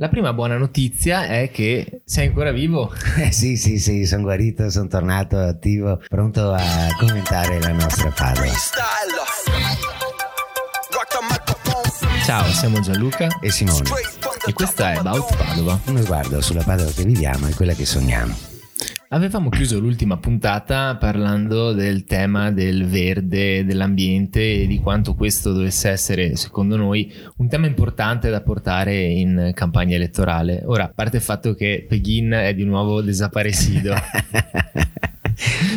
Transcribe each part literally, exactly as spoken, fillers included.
La prima buona notizia è che sei ancora vivo. Eh sì, sì, sì, sono guarito, sono tornato attivo, pronto a commentare la nostra Padova. Ciao, siamo Gianluca e Simone e questa è About Padova. Uno sguardo sulla Padova che viviamo e quella che sogniamo. Avevamo chiuso l'ultima puntata parlando del tema del verde, dell'ambiente e di quanto questo dovesse essere, secondo noi, un tema importante da portare in campagna elettorale. Ora, a parte il fatto che Peghin è di nuovo desaparecido.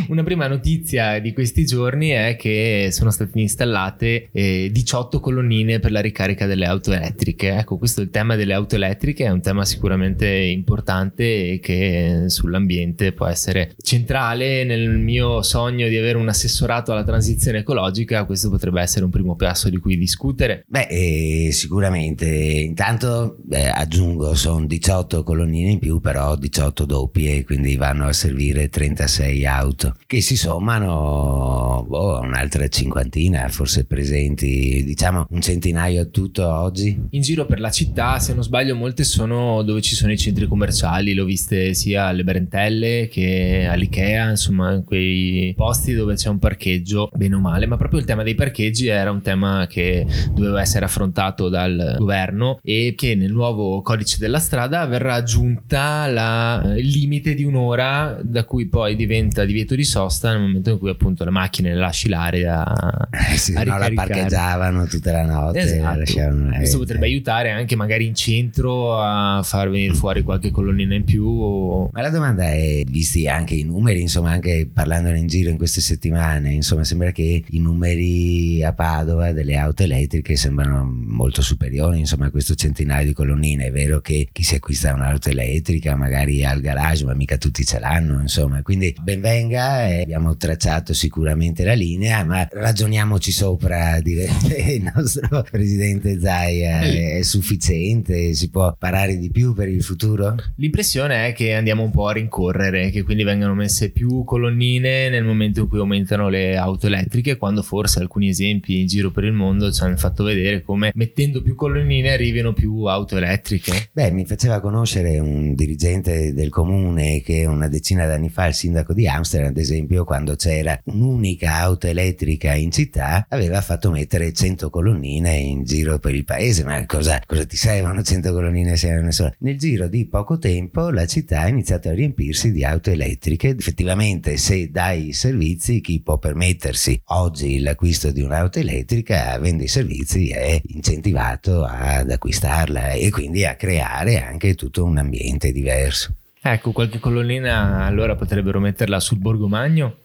Una prima notizia di questi giorni è che sono state installate eh, diciotto colonnine per la ricarica delle auto elettriche. Ecco, questo è il tema delle auto elettriche, è un tema sicuramente importante e che eh, sull'ambiente può essere centrale. Nel mio sogno di avere un assessorato alla transizione ecologica, questo potrebbe essere un primo passo di cui discutere. Beh, eh, sicuramente. Intanto beh, aggiungo, sono diciotto colonnine in più, però diciotto doppie, quindi vanno a servire trentasei auto che si sommano boh, un'altra cinquantina forse presenti, diciamo un centinaio a tutto oggi in giro per la città. Se non sbaglio molte sono dove ci sono i centri commerciali, l'ho viste sia alle Brentelle che all'Ikea, insomma in quei posti dove c'è un parcheggio bene o male, ma proprio il tema dei parcheggi era un tema che doveva essere affrontato dal governo e che nel nuovo codice della strada verrà aggiunta la, il limite di un'ora da cui poi diventa divieto di sosta nel momento in cui appunto le macchine lasci l'area a, eh sì, a no, la parcheggiavano tutta la notte. Esatto. La questo potrebbe aiutare anche magari in centro a far venire fuori qualche colonnina in più o... Ma la domanda è, visti anche i numeri, insomma anche parlandone in giro in queste settimane, insomma sembra che i numeri a Padova delle auto elettriche sembrano molto superiori, insomma a questo centinaio di colonnine. È vero che chi si acquista un'auto elettrica magari al garage, ma mica tutti ce l'hanno, insomma, quindi benvenuti venga, e abbiamo tracciato sicuramente la linea, ma ragioniamoci sopra, direbbe il nostro presidente Zia. È sufficiente? Si può parare di più per il futuro? L'impressione è che andiamo un po' a rincorrere, che quindi vengano messe più colonnine nel momento in cui aumentano le auto elettriche, quando forse alcuni esempi in giro per il mondo ci hanno fatto vedere come mettendo più colonnine arrivino più auto elettriche. Beh, mi faceva conoscere un dirigente del comune che una decina d'anni fa, il sindaco di Amsterdam Amsterdam, ad esempio, quando c'era un'unica auto elettrica in città, aveva fatto mettere cento colonnine in giro per il paese. Ma cosa, cosa ti servono cento colonnine se non ne sono? Nel giro di poco tempo la città ha iniziato a riempirsi di auto elettriche. Effettivamente, se dai servizi, chi può permettersi oggi l'acquisto di un'auto elettrica, avendo i servizi, è incentivato ad acquistarla e quindi a creare anche tutto un ambiente diverso. Ecco, qualche colonnina allora potrebbero metterla sul Borgo Magno.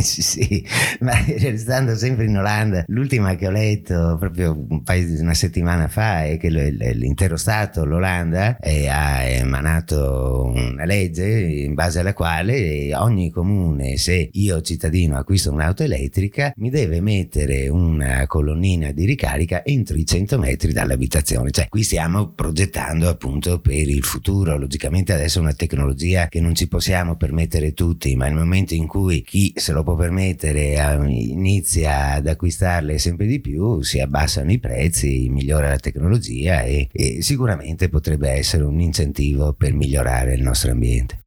sì, sì, ma restando sempre in Olanda, l'ultima che ho letto proprio un paio di una settimana fa è che l'intero Stato, l'Olanda, eh, ha emanato una legge in base alla quale ogni comune, se io cittadino acquisto un'auto elettrica, mi deve mettere una colonnina di ricarica entro i cento metri dall'abitazione. Cioè, qui stiamo progettando appunto per il futuro. Logicamente adesso è una tecnologia che non ci possiamo permettere tutti, ma nel momento in cui chi se lo può permettere inizia ad acquistarle sempre di più, si abbassano i prezzi, migliora la tecnologia e, e sicuramente potrebbe essere un incentivo per migliorare il nostro ambiente.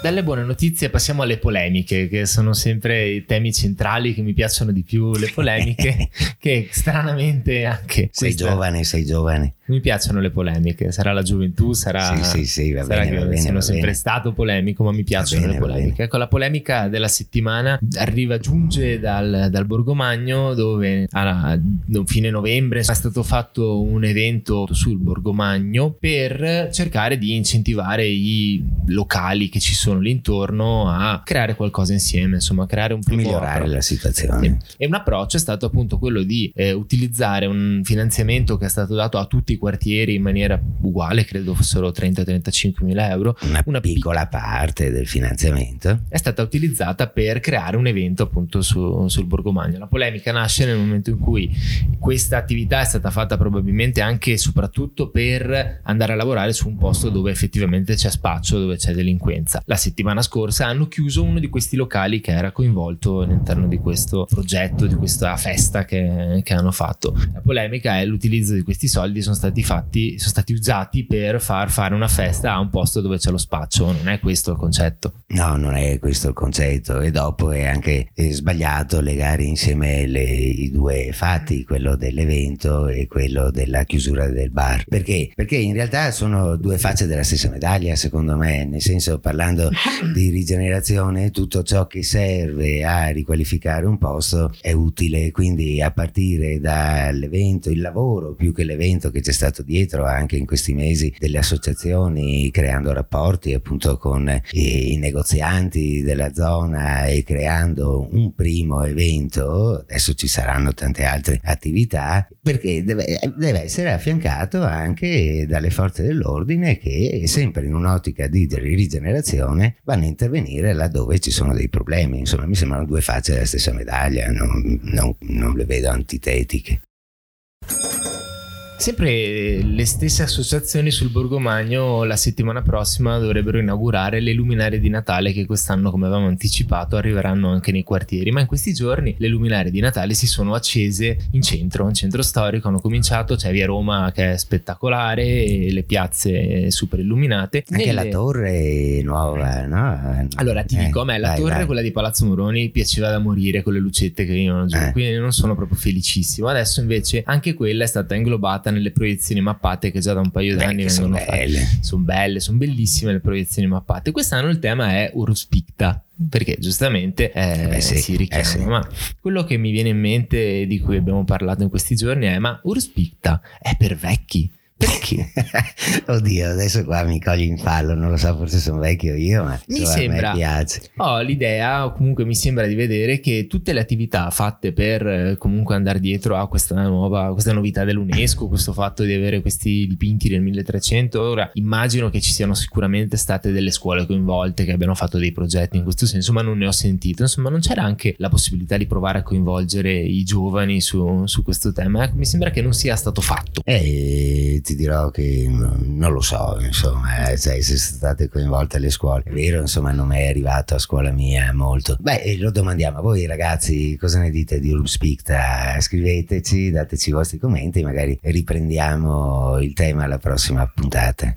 Dalle buone notizie passiamo alle polemiche, che sono sempre i temi centrali che mi piacciono di più, le polemiche che stranamente anche sei questa... giovane sei giovane mi piacciono le polemiche, sarà la gioventù, sarà, sì, sì, sì, va sarà bene, che va bene, sono va sempre bene. Stato polemico, ma mi piacciono bene, le polemiche. Ecco, la polemica della settimana arriva, giunge dal, dal Borgo Magno, dove a fine novembre è stato fatto un evento sul Borgo Magno per cercare di incentivare i locali che ci sono lì intorno a creare qualcosa insieme, insomma a creare un primo migliorare opera. La situazione. E un approccio è stato appunto quello di eh, utilizzare un finanziamento che è stato dato a tutti quartieri in maniera uguale, credo fossero trenta trentacinque mila euro. Una, una piccola pic- parte del finanziamento è stata utilizzata per creare un evento appunto su, sul Borgo Magno. La polemica nasce nel momento in cui questa attività è stata fatta probabilmente anche e soprattutto per andare a lavorare su un posto dove effettivamente c'è spaccio, dove c'è delinquenza. La settimana scorsa hanno chiuso uno di questi locali che era coinvolto all'interno di questo progetto, di questa festa che, che hanno fatto. La polemica è l'utilizzo di questi soldi, sono stati fatti, sono stati usati per far fare una festa a un posto dove c'è lo spaccio. Non è questo il concetto. No, non è questo il concetto. E dopo è anche è sbagliato legare insieme le, i due fatti, quello dell'evento e quello della chiusura del bar. Perché? Perché in realtà sono due facce della stessa medaglia, secondo me, nel senso, parlando di rigenerazione, tutto ciò che serve a riqualificare un posto è utile, quindi a partire dall'evento, il lavoro più che l'evento che c'è stato dietro anche in questi mesi delle associazioni, creando rapporti appunto con i negozianti della zona e creando un primo evento. Adesso ci saranno tante altre attività, perché deve, deve essere affiancato anche dalle forze dell'ordine che, sempre in un'ottica di rigenerazione, vanno a intervenire laddove ci sono dei problemi. Insomma, mi sembrano due facce della stessa medaglia, non, non, non le vedo antitetiche. Sempre le stesse associazioni sul Borgo Magno la settimana prossima dovrebbero inaugurare le luminarie di Natale, che quest'anno, come avevamo anticipato, arriveranno anche nei quartieri, ma in questi giorni le luminarie di Natale si sono accese in centro, in centro storico, hanno cominciato, c'è via Roma che è spettacolare, e le piazze super illuminate. Anche nelle... la torre nuova, no? Allora ti eh, dico, a me la vai, torre, vai. Quella di Palazzo Moroni, piaceva da morire con le lucette che venivano giù, eh. Quindi non sono proprio felicissimo. Adesso invece anche quella è stata inglobata nelle proiezioni mappate che già da un paio d'anni vengono fatte. Sono belle, sono bellissime le proiezioni mappate. Quest'anno il tema è Urbs Picta, perché giustamente eh, eh beh, sì, si richiama eh sì. Ma quello che mi viene in mente, di cui abbiamo parlato in questi giorni, è: ma Urbs Picta è per vecchi? Perché? Oddio, adesso qua mi cogli in fallo, non lo so, forse sono vecchio io, ma mi cioè, sembra, a me piace. Ho l'idea, o comunque mi sembra di vedere, che tutte le attività fatte per comunque andare dietro a questa nuova, questa novità dell'UNESCO, questo fatto di avere questi dipinti del milletrecento, ora immagino che ci siano sicuramente state delle scuole coinvolte che abbiano fatto dei progetti in questo senso, ma non ne ho sentito. Insomma, non c'era anche la possibilità di provare a coinvolgere i giovani su, su questo tema? Mi sembra che non sia stato fatto. Eh, ti dirò che non lo so, insomma, cioè, se sono state coinvolte le scuole, è vero, insomma, non è arrivato a scuola mia molto. Beh, lo domandiamo a voi ragazzi, cosa ne dite di Urbs Picta? Scriveteci, dateci i vostri commenti, magari riprendiamo il tema alla prossima puntata.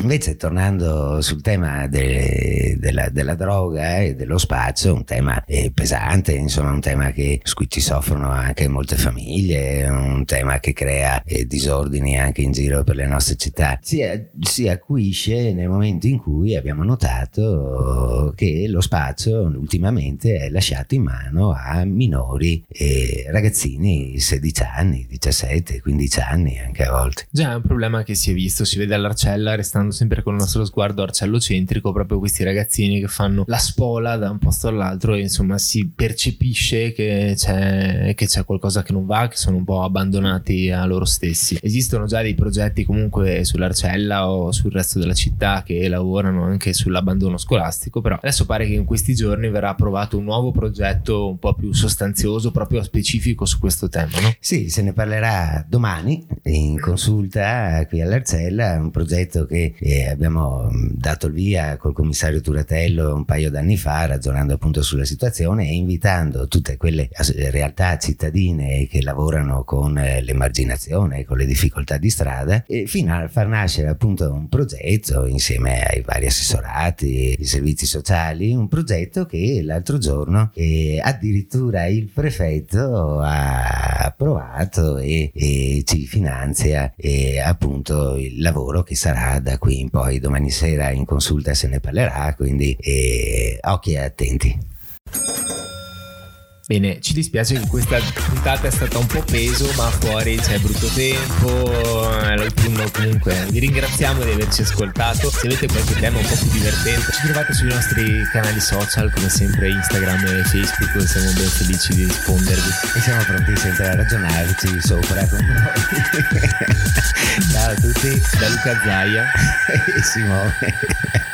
Invece, tornando sul tema de, della, della droga e dello spaccio, un tema eh, pesante, insomma, un tema che, su cui ci soffrono anche molte famiglie, un tema che crea eh, disordini anche in giro per le nostre città, si, si acuisce nel momento in cui abbiamo notato che lo spaccio ultimamente è lasciato in mano a minori e ragazzini, sedici anni, diciassette, quindici anni anche a volte. Già, è un problema che si è visto, si vede all'Arcella, restando sempre con il nostro sguardo arcellocentrico, proprio questi ragazzini che fanno la spola da un posto all'altro, e insomma si percepisce che c'è, che c'è qualcosa che non va, che sono un po' abbandonati a loro stessi. Esistono già dei progetti comunque sull'Arcella o sul resto della città che lavorano anche sull'abbandono scolastico, però adesso pare che in questi giorni verrà approvato un nuovo progetto un po' più sostanzioso, proprio specifico su questo tema, no? Sì, se ne parlerà domani in consulta qui all'Arcella, un progetto che E abbiamo dato il via col commissario Turatello un paio d'anni fa, ragionando appunto sulla situazione e invitando tutte quelle realtà cittadine che lavorano con l'emarginazione, con le difficoltà di strada, e fino a far nascere appunto un progetto insieme ai vari assessorati, i servizi sociali, un progetto che l'altro giorno eh, addirittura il prefetto ha approvato e, e ci finanzia e appunto il lavoro che sarà da qui in poi. Domani sera in consulta se ne parlerà, quindi eh, occhi attenti. Bene, ci dispiace che questa puntata è stata un po' peso, ma fuori c'è brutto tempo, l'autunno comunque. Vi ringraziamo di averci ascoltato. Se avete qualche tema un po' più divertente, ci trovate sui nostri canali social, come sempre Instagram e Facebook, siamo ben felici di rispondervi e siamo pronti sempre a ragionarci sopra con voi. Ciao a tutti da Luca Zia e Simone.